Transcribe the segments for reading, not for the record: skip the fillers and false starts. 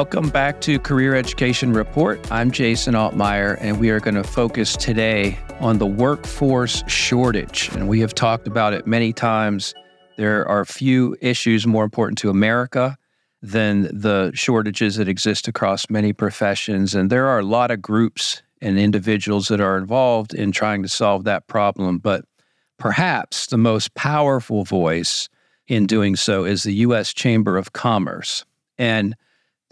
Welcome back to Career Education Report. I'm Jason Altmire, and we are going to focus today on the workforce shortage. And we have talked about it many times. There are few issues more important to America than the shortages that exist across many professions. And there are a lot of groups and individuals that are involved in trying to solve that problem. But perhaps the most powerful voice in doing so is the U.S. Chamber of Commerce. And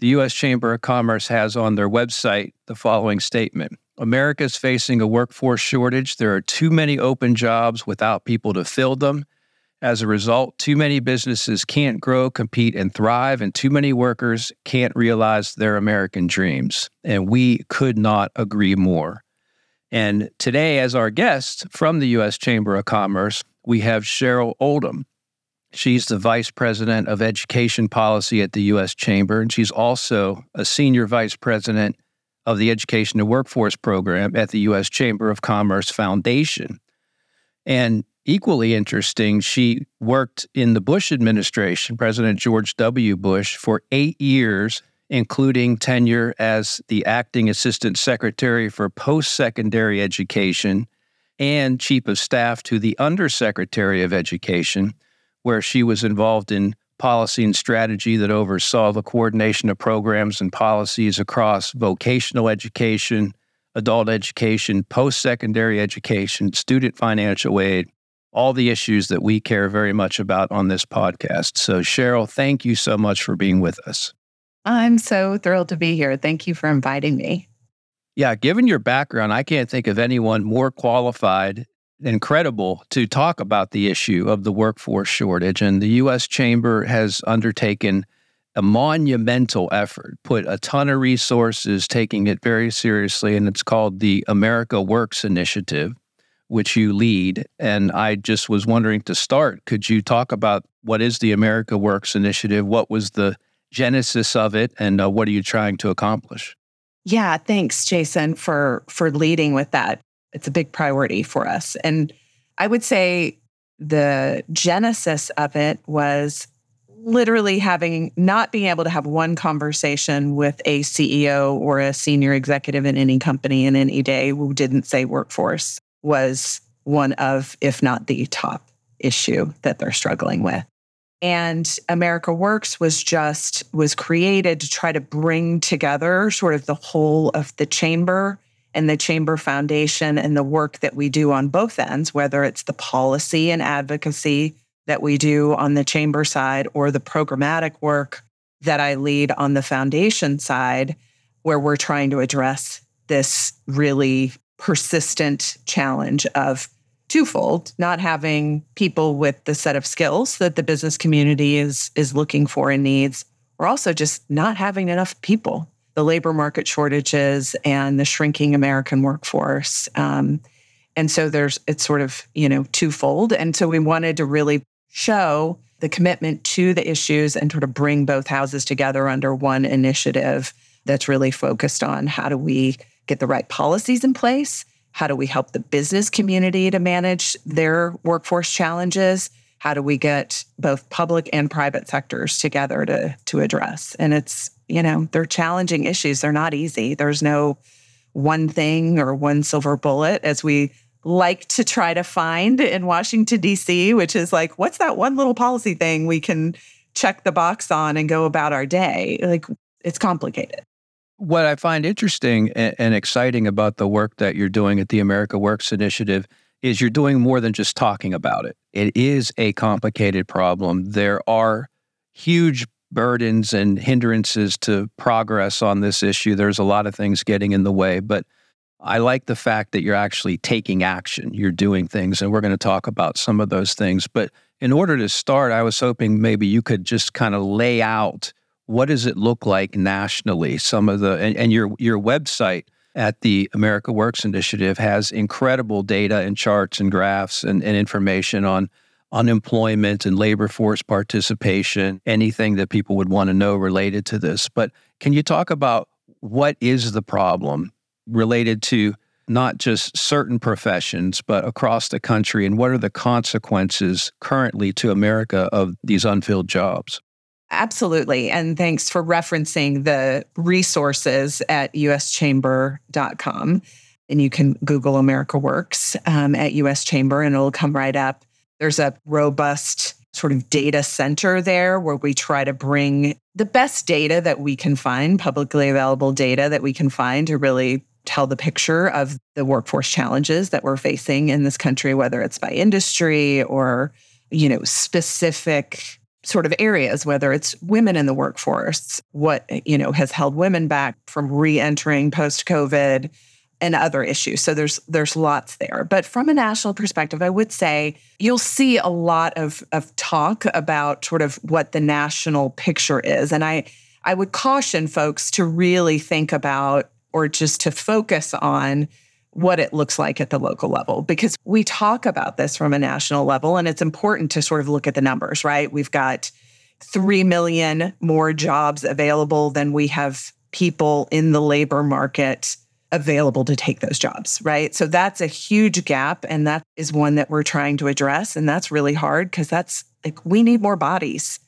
the U.S. Chamber of Commerce has on their website the following statement. America is facing a workforce shortage. There are too many open jobs without people to fill them. As a result, too many businesses can't grow, compete, and thrive, and too many workers can't realize their American dreams. And we could not agree more. And today, as our guest from the U.S. Chamber of Commerce, we have Cheryl Oldham. She's the Vice President of Education Policy at the U.S. Chamber, and she's also a Senior Vice President of the Education and Workforce Program at the U.S. Chamber of Commerce Foundation. And equally interesting, she worked in the Bush administration, President George W. Bush, for 8 years, including tenure as the Acting Assistant Secretary for Post-Secondary Education and Chief of Staff to the Undersecretary of Education, where she was involved in policy and strategy that oversaw the coordination of programs and policies across vocational education, adult education, post-secondary education, student financial aid, all the issues that we care very much about on this podcast. So Cheryl, thank you so much for being with us. I'm so thrilled to be here. Thank you for inviting me. Yeah, given your background, I can't think of anyone more qualified and credible to talk about the issue of the workforce shortage. And the U.S. Chamber has undertaken a monumental effort, put a ton of resources, taking it very seriously, and it's called the America Works Initiative, which you lead. And I just was wondering to start, could you talk about what is the America Works Initiative? What was the genesis of it? And what are you trying to accomplish? Yeah, thanks, Jason, for leading with that. It's a big priority for us. And I would say the genesis of it was literally not being able to have one conversation with a CEO or a senior executive in any company in any day who didn't say workforce was one of, if not the top issue that they're struggling with. And America Works was created to try to bring together sort of the whole of the chamber and the Chamber Foundation and the work that we do on both ends, whether it's the policy and advocacy that we do on the Chamber side or the programmatic work that I lead on the Foundation side, where we're trying to address this really persistent challenge of twofold, not having people with the set of skills that the business community is looking for and needs, or also just not having enough people. The labor market shortages and the shrinking American workforce. And so it's sort of, twofold. And so we wanted to really show the commitment to the issues and sort of bring both houses together under one initiative that's really focused on how do we get the right policies in place? How do we help the business community to manage their workforce challenges? How do we get both public and private sectors together to address? And it's, they're challenging issues. They're not easy. There's no one thing or one silver bullet, as we like to try to find in Washington, D.C., which is like, what's that one little policy thing we can check the box on and go about our day? Like, it's complicated. What I find interesting and exciting about the work that you're doing at the America Works Initiative is you're doing more than just talking about it. It is a complicated problem. There are huge burdens and hindrances to progress on this issue. There's a lot of things getting in the way, but I like the fact that you're actually taking action. You're doing things, and we're going to talk about some of those things. But in order to start, I was hoping maybe you could just kind of lay out what does it look like nationally. Some of the and your website at the America Works Initiative has incredible data and charts and graphs and information on unemployment and labor force participation, anything that people would want to know related to this. But can you talk about what is the problem related to not just certain professions, but across the country? And what are the consequences currently to America of these unfilled jobs? Absolutely. And thanks for referencing the resources at uschamber.com. And you can Google America Works at U.S. Chamber, and it'll come right up. There's a robust sort of data center there where we try to bring the best data that we can find, publicly available data that we can find to really tell the picture of the workforce challenges that we're facing in this country, whether it's by industry or, you know, specific sort of areas, whether it's women in the workforce, what, you know, has held women back from re-entering post-COVID, and other issues. So there's lots there. But from a national perspective, I would say you'll see a lot of talk about sort of what the national picture is. And I would caution folks to really think about or just to focus on what it looks like at the local level, because we talk about this from a national level, and it's important to sort of look at the numbers, right? We've got 3 million more jobs available than we have people in the labor market available to take those jobs, right? So that's a huge gap, and that is one that we're trying to address. And that's really hard because that's like, we need more bodies.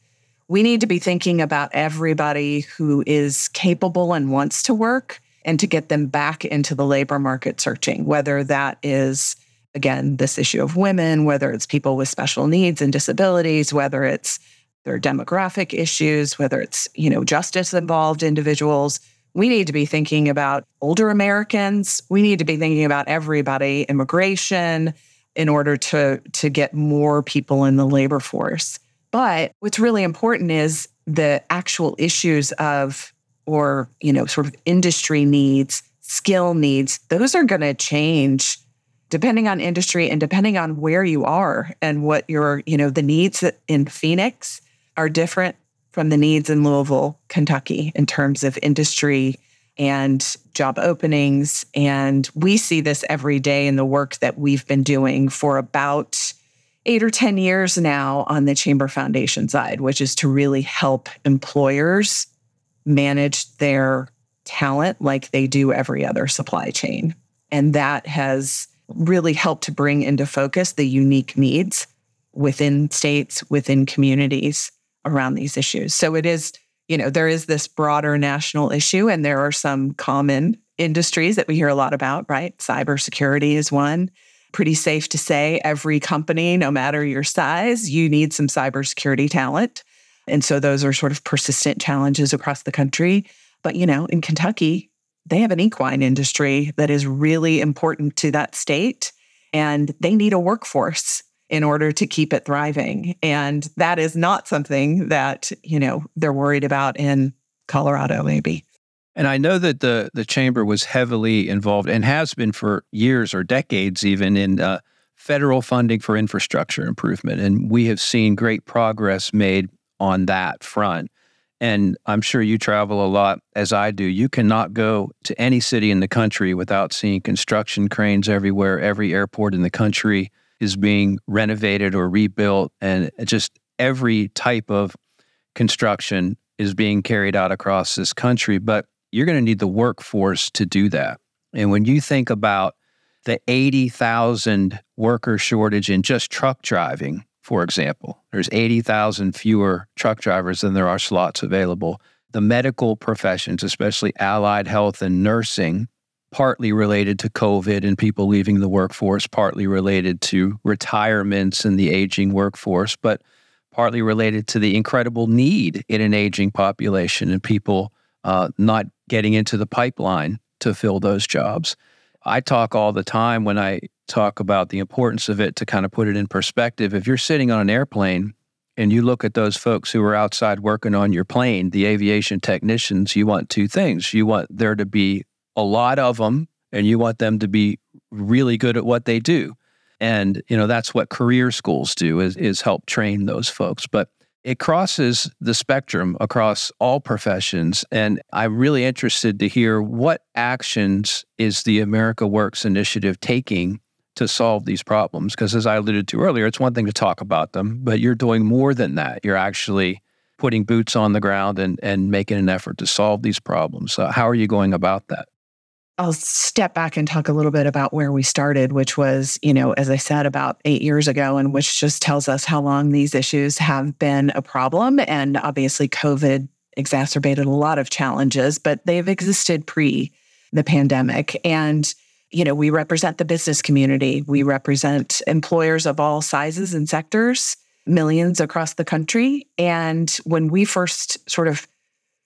We need to be thinking about everybody who is capable and wants to work and to get them back into the labor market searching, whether that is, again, this issue of women, whether it's people with special needs and disabilities, whether it's their demographic issues, whether it's, you know, justice-involved individuals. We need to be thinking about older Americans. We need to be thinking about everybody, immigration, in order to get more people in the labor force. But what's really important is the actual issues of, or, you know, sort of industry needs, skill needs. Those are going to change depending on industry and depending on where you are and what your, you know, the needs in Phoenix are different from the needs in Louisville, Kentucky, in terms of industry and job openings. And we see this every day in the work that we've been doing for about 8 or 10 years now on the Chamber Foundation side, which is to really help employers manage their talent like they do every other supply chain. And that has really helped to bring into focus the unique needs within states, within communities, around these issues. So it is, you know, there is this broader national issue, and there are some common industries that we hear a lot about, right? Cybersecurity is one. Pretty safe to say every company, no matter your size, you need some cybersecurity talent. And so those are sort of persistent challenges across the country. But, you know, in Kentucky, they have an equine industry that is really important to that state, and they need a workforce in order to keep it thriving. And that is not something that, you know, they're worried about in Colorado, maybe. And I know that the Chamber was heavily involved and has been for years or decades even in federal funding for infrastructure improvement. And we have seen great progress made on that front. And I'm sure you travel a lot, as I do. You cannot go to any city in the country without seeing construction cranes everywhere. Every airport in the country is being renovated or rebuilt, and just every type of construction is being carried out across this country, but you're going to need the workforce to do that. And when you think about the 80,000 worker shortage in just truck driving, for example, there's 80,000 fewer truck drivers than there are slots available. The medical professions, especially allied health and nursing, partly related to COVID and people leaving the workforce, partly related to retirements and the aging workforce, but partly related to the incredible need in an aging population and people not getting into the pipeline to fill those jobs. I talk all the time when I talk about the importance of it to kind of put it in perspective. If you're sitting on an airplane and you look at those folks who are outside working on your plane, the aviation technicians, you want two things. You want there to be a lot of them, and you want them to be really good at what they do. And, you know, that's what career schools do is help train those folks. But it crosses the spectrum across all professions. And I'm really interested to hear what actions is the America Works Initiative taking to solve these problems? Because as I alluded to earlier, it's one thing to talk about them, but you're doing more than that. You're actually putting boots on the ground and making an effort to solve these problems. So how are you going about that? I'll step back and talk a little bit about where we started, which was, as I said, about 8 years ago, and which just tells us how long these issues have been a problem. And obviously, COVID exacerbated a lot of challenges, but they've existed pre the pandemic. And, we represent the business community. We represent employers of all sizes and sectors, millions across the country. And when we first sort of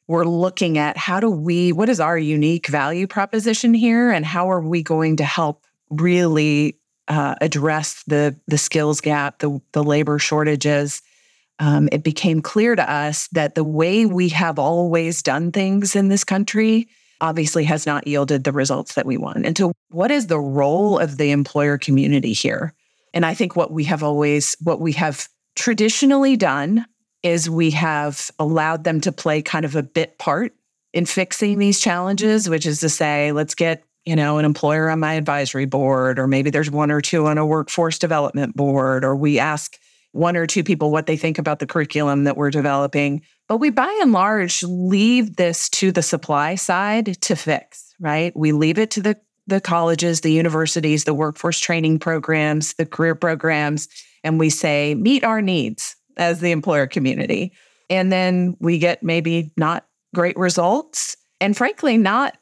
were looking at what is our unique value proposition here, and how are we going to help really address the skills gap, the labor shortages, it became clear to us that the way we have always done things in this country obviously has not yielded the results that we want. And so what is the role of the employer community here? And I think what we have traditionally done is we have allowed them to play kind of a bit part in fixing these challenges, which is to say, let's get, an employer on my advisory board, or maybe there's one or two on a workforce development board, or we ask one or two people what they think about the curriculum that we're developing. But we, by and large, leave this to the supply side to fix, right? We leave it to the colleges, the universities, the workforce training programs, the career programs, and we say, meet our needs as the employer community. And then we get maybe not great results. And frankly, not,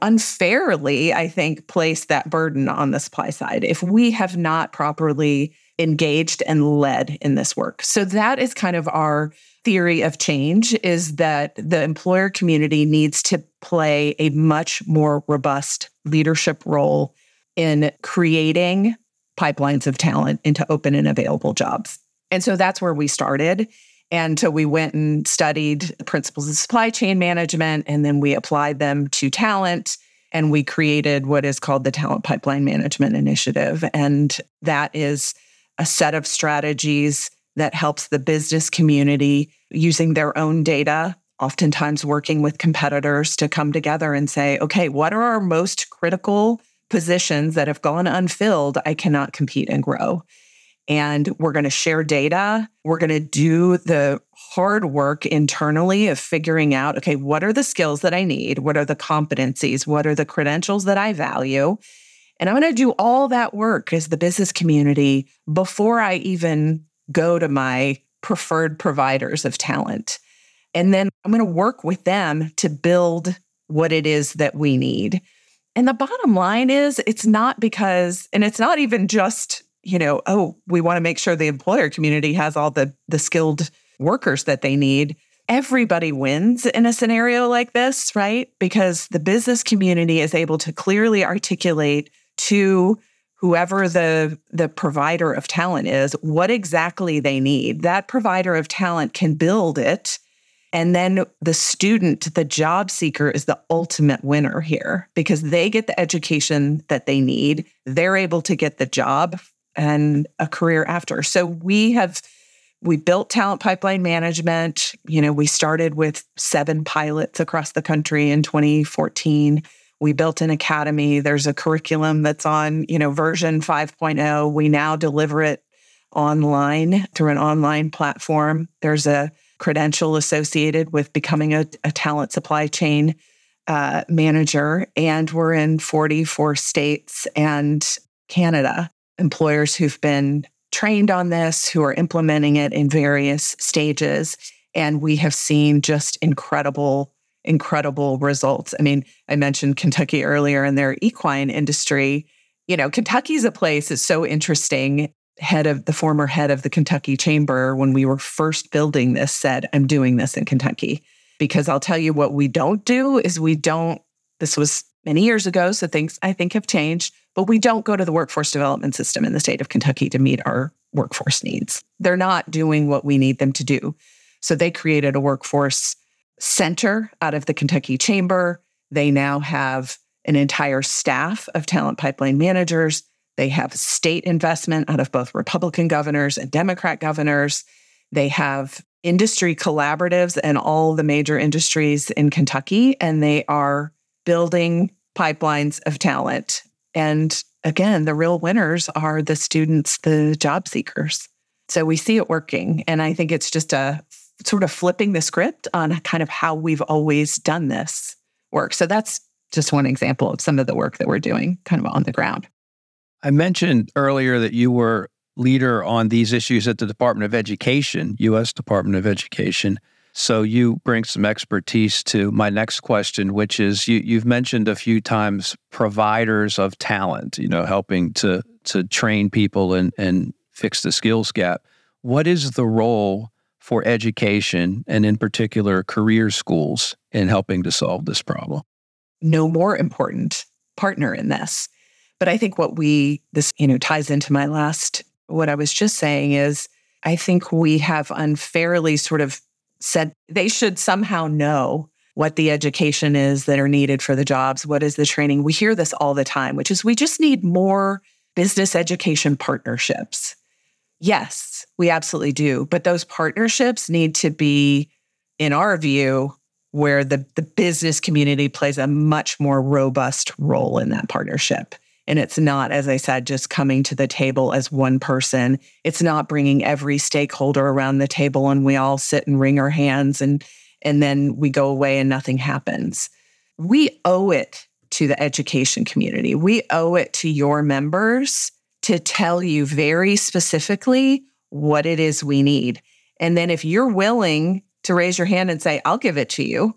unfairly, I think, place that burden on the supply side if we have not properly engaged and led in this work. So that is kind of our theory of change, is that the employer community needs to play a much more robust leadership role in creating pipelines of talent into open and available jobs. And so that's where we started. And so we went and studied the principles of supply chain management, and then we applied them to talent. And we created what is called the Talent Pipeline Management Initiative. And that is a set of strategies that helps the business community, using their own data, oftentimes working with competitors, to come together and say, okay, what are our most critical positions that have gone unfilled? I cannot compete and grow. And we're going to share data. We're going to do the hard work internally of figuring out, okay, what are the skills that I need? What are the competencies? What are the credentials that I value? And I'm going to do all that work as the business community before I even go to my preferred providers of talent. And then I'm going to work with them to build what it is that we need. And the bottom line is, it's not because, and it's not even just, we want to make sure the employer community has all the skilled workers that they need. Everybody wins in a scenario like this, right? Because the business community is able to clearly articulate to whoever the provider of talent is what exactly they need. That provider of talent can build it. And then the student, the job seeker, is the ultimate winner here, because they get the education that they need. They're able to get the job and a career after. So we built Talent Pipeline Management. We started with 7 pilots across the country in 2014. We built an academy. There's a curriculum that's on, version 5.0. We now deliver it online through an online platform. There's a credential associated with becoming a talent supply chain manager. And we're in 44 states and Canada. Employers who've been trained on this, who are implementing it in various stages. And we have seen just incredible, incredible results. I mean, I mentioned Kentucky earlier in their equine industry. Kentucky's a place that's so interesting. The former head of the Kentucky Chamber, when we were first building this, said, I'm doing this in Kentucky. Because I'll tell you what we don't do is this was many years ago, so things I think have changed, but we don't go to the workforce development system in the state of Kentucky to meet our workforce needs. They're not doing what we need them to do. So they created a workforce center out of the Kentucky Chamber. They now have an entire staff of talent pipeline managers. They have state investment out of both Republican governors and Democrat governors. They have industry collaboratives and all the major industries in Kentucky, and they are building pipelines of talent. And again, the real winners are the students, the job seekers. So we see it working. And I think it's just a sort of flipping the script on kind of how we've always done this work. So that's just one example of some of the work that we're doing kind of on the ground. I mentioned earlier that you were leader on these issues at the Department of Education, U.S. Department of Education. So you bring some expertise to my next question, which is you've mentioned a few times providers of talent, helping to train people and fix the skills gap. What is the role for education and in particular career schools in helping to solve this problem? No more important partner in this. But I think this ties into my last, what I was just saying is, I think we have unfairly sort of said they should somehow know what the education is that are needed for the jobs, what is the training. We hear this all the time, which is we just need more business education partnerships. Yes, we absolutely do. But those partnerships need to be, in our view, where the business community plays a much more robust role in that partnership. And it's not, as I said, just coming to the table as one person. It's not bringing every stakeholder around the table and we all sit and wring our hands and then we go away and nothing happens. We owe it to the education community. We owe it to your members to tell you very specifically what it is we need. And then if you're willing to raise your hand and say, I'll give it to you,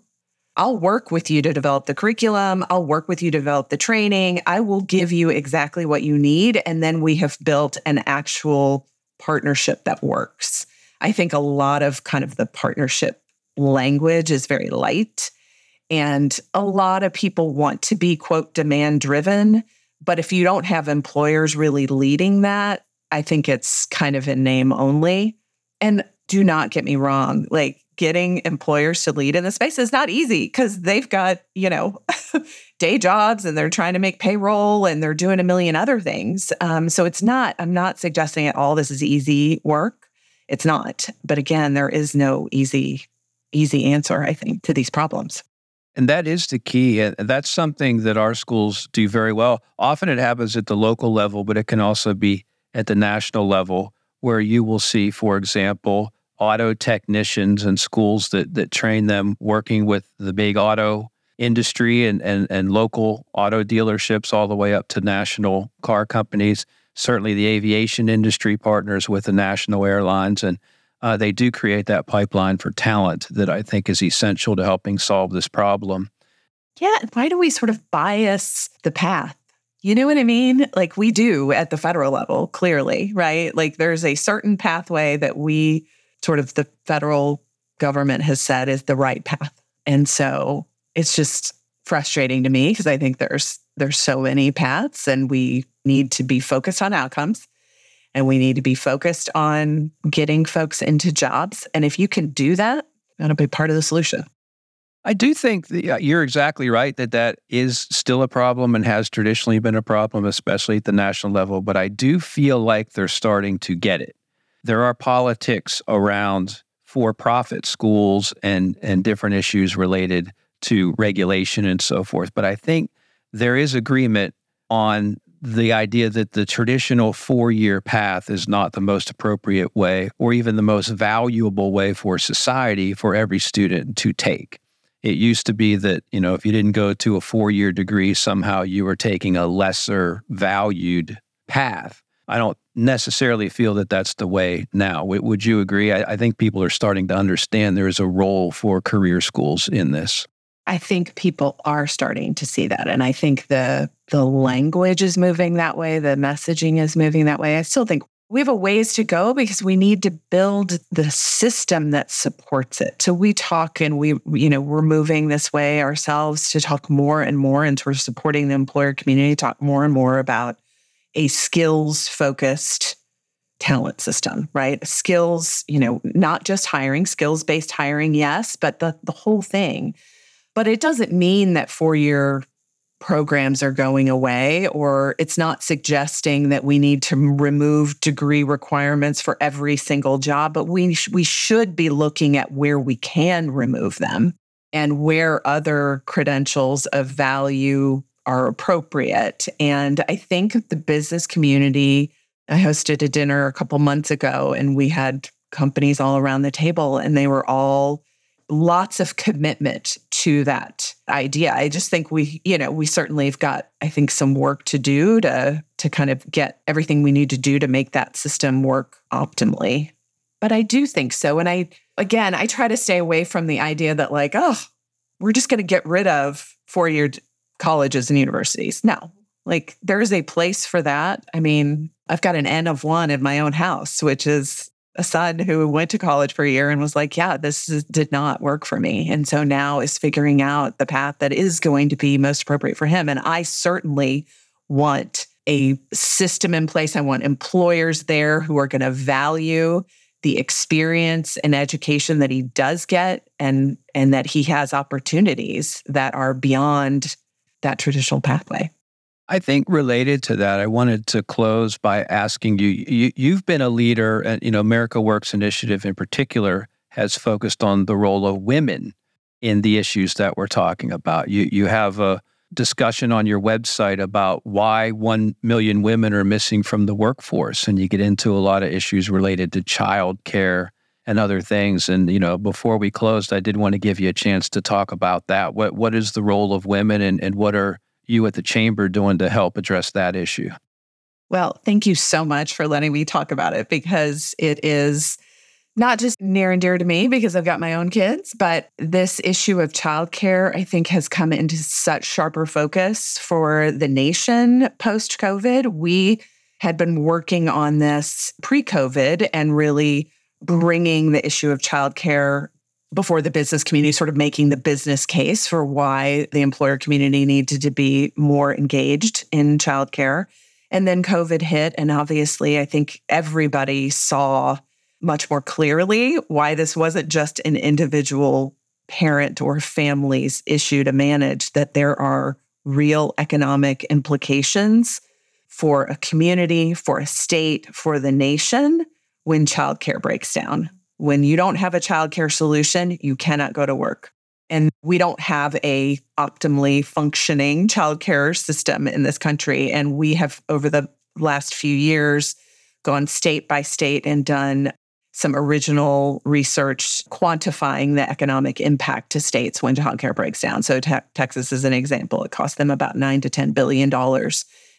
I'll work with you to develop the curriculum. I'll work with you to develop the training. I will give you exactly what you need. And then we have built an actual partnership that works. I think a lot of kind of the partnership language is very light. And a lot of people want to be, quote, demand driven. But if you don't have employers really leading that, I think it's kind of in name only. And do not get me wrong, getting employers to lead in the space is not easy because they've got, day jobs and they're trying to make payroll and they're doing a million other things. So I'm not suggesting at all this is easy work. It's not. But again, there is no easy answer, I think, to these problems. And that is the key. And that's something that our schools do very well. Often it happens at the local level, but it can also be at the national level where you will see, for example, auto technicians and schools that train them working with the big auto industry and local auto dealerships all the way up to national car companies. Certainly the aviation industry partners with the national airlines, and they do create that pipeline for talent that I think is essential to helping solve this problem. Yeah, why do we sort of bias the path? You know what I mean? We do at the federal level, clearly, right? There's a certain pathway that we sort of the federal government has said is the right path. And so it's just frustrating to me because I think there's so many paths and we need to be focused on outcomes and we need to be focused on getting folks into jobs. And if you can do that, that'll be part of the solution. I do think that you're exactly right that is still a problem and has traditionally been a problem, especially at the national level. But I do feel like they're starting to get it. There are politics around for-profit schools and different issues related to regulation and so forth. But I think there is agreement on the idea that the traditional four-year path is not the most appropriate way or even the most valuable way for society for every student to take. It used to be that, if you didn't go to a four-year degree, somehow you were taking a lesser valued path. I don't necessarily feel that that's the way now. Would you agree? I think people are starting to understand there is a role for career schools in this. I think people are starting to see that. And I think the language is moving that way. The messaging is moving that way. I still think we have a ways to go because we need to build the system that supports it. So we talk and we're moving this way ourselves to talk more and more and sort of supporting the employer community, talk more and more about a skills-focused talent system, right? Skills, not just hiring, skills-based hiring, yes, but the whole thing. But it doesn't mean that four-year programs are going away, or it's not suggesting that we need to remove degree requirements for every single job, but we should be looking at where we can remove them and where other credentials of value are appropriate. And I think the business community, I hosted a dinner a couple months ago and we had companies all around the table and they were all lots of commitment to that idea. I just think we certainly have got, I think, some work to do to kind of get everything we need to do to make that system work optimally. But I do think so. And I try to stay away from the idea that we're just going to get rid of four-year colleges and universities. No, there is a place for that. I mean, I've got an N of one in my own house, which is a son who went to college for a year and was like, yeah, did not work for me. And so now is figuring out the path that is going to be most appropriate for him. And I certainly want a system in place. I want employers there who are going to value the experience and education that he does get and that he has opportunities that are beyond that traditional pathway. I think related to that, I wanted to close by asking you've been a leader, and America Works Initiative in particular has focused on the role of women in the issues that we're talking about. You have a discussion on your website about why 1 million women are missing from the workforce, and you get into a lot of issues related to childcare and other things. And, before we closed, I did want to give you a chance to talk about that. What is the role of women and what are you at the Chamber doing to help address that issue? Well, thank you so much for letting me talk about it, because it is not just near and dear to me because I've got my own kids, but this issue of childcare, I think, has come into such sharper focus for the nation post-COVID. We had been working on this pre-COVID and really bringing the issue of childcare before the business community, sort of making the business case for why the employer community needed to be more engaged in childcare. And then COVID hit, and obviously I think everybody saw much more clearly why this wasn't just an individual parent or family's issue to manage, that there are real economic implications for a community, for a state, for the nation when childcare breaks down. When you don't have a childcare solution, you cannot go to work. And we don't have a optimally functioning childcare system in this country. And we have, over the last few years, gone state by state and done some original research quantifying the economic impact to states when childcare breaks down. So Texas is an example. It costs them about $9 to $10 billion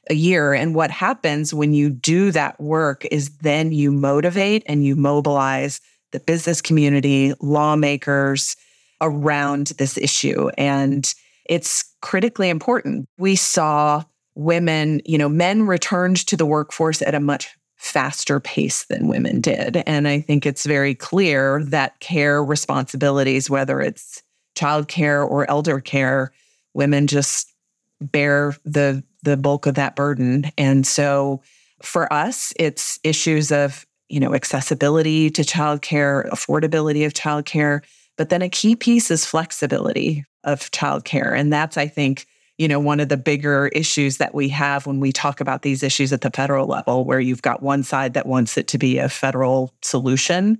a year. And what happens when you do that work is then you motivate and you mobilize the business community, lawmakers around this issue. And it's critically important. We saw women, men returned to the workforce at a much faster pace than women did. And I think it's very clear that care responsibilities, whether it's childcare or elder care, women just bear the bulk of that burden. And so for us, it's issues of accessibility to childcare, affordability of childcare. But then a key piece is flexibility of childcare. And that's, I think, one of the bigger issues that we have when we talk about these issues at the federal level, where you've got one side that wants it to be a federal solution.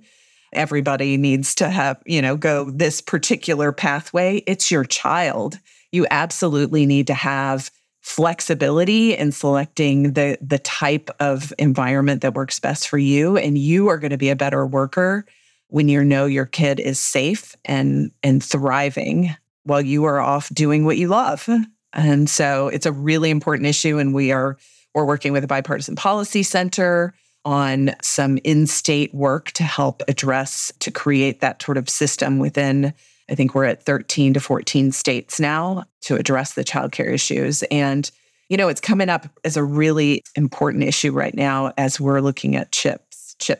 Everybody needs to have, go this particular pathway. It's your child. You absolutely need to have flexibility in selecting the type of environment that works best for you. And you are going to be a better worker when you know your kid is safe and thriving while you are off doing what you love. And so it's a really important issue. And we're working with the Bipartisan Policy Center on some in-state work to help to create that sort of system within, I think we're at 13 to 14 states now to address the childcare issues. And, it's coming up as a really important issue right now as we're looking at chip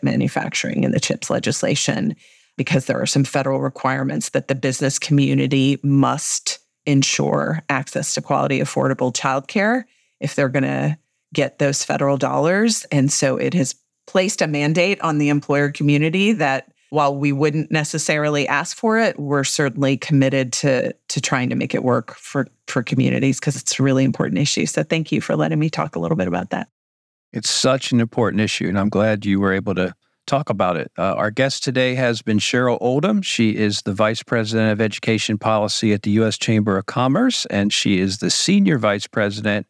manufacturing and the CHIPS legislation, because there are some federal requirements that the business community must ensure access to quality, affordable childcare if they're going to get those federal dollars. And so it has placed a mandate on the employer community that while we wouldn't necessarily ask for it, we're certainly committed to trying to make it work for communities, because it's a really important issue. So thank you for letting me talk a little bit about that. It's such an important issue, and I'm glad you were able to talk about it. Our guest today has been Cheryl Oldham. She is the Vice President of Education Policy at the U.S. Chamber of Commerce, and she is the Senior Vice President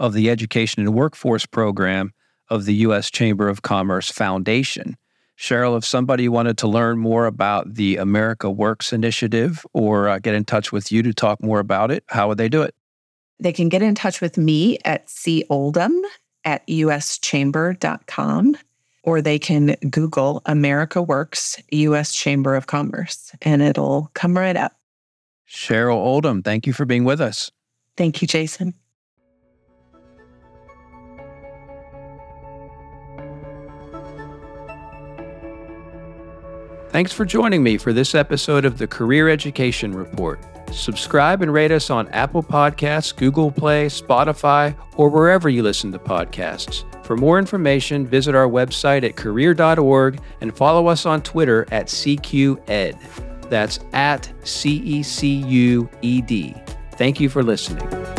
of the Education and Workforce Program of the U.S. Chamber of Commerce Foundation. Cheryl, if somebody wanted to learn more about the America Works Initiative or get in touch with you to talk more about it, how would they do it? They can get in touch with me at coldham@uschamber.com, or they can Google America Works U.S. Chamber of Commerce, and it'll come right up. Cheryl Oldham, thank you for being with us. Thank you, Jason. Thanks for joining me for this episode of the Career Education Report. Subscribe and rate us on Apple Podcasts, Google Play, Spotify, or wherever you listen to podcasts. For more information, visit our website at career.org and follow us on Twitter at CQED. That's at CECUED. Thank you for listening.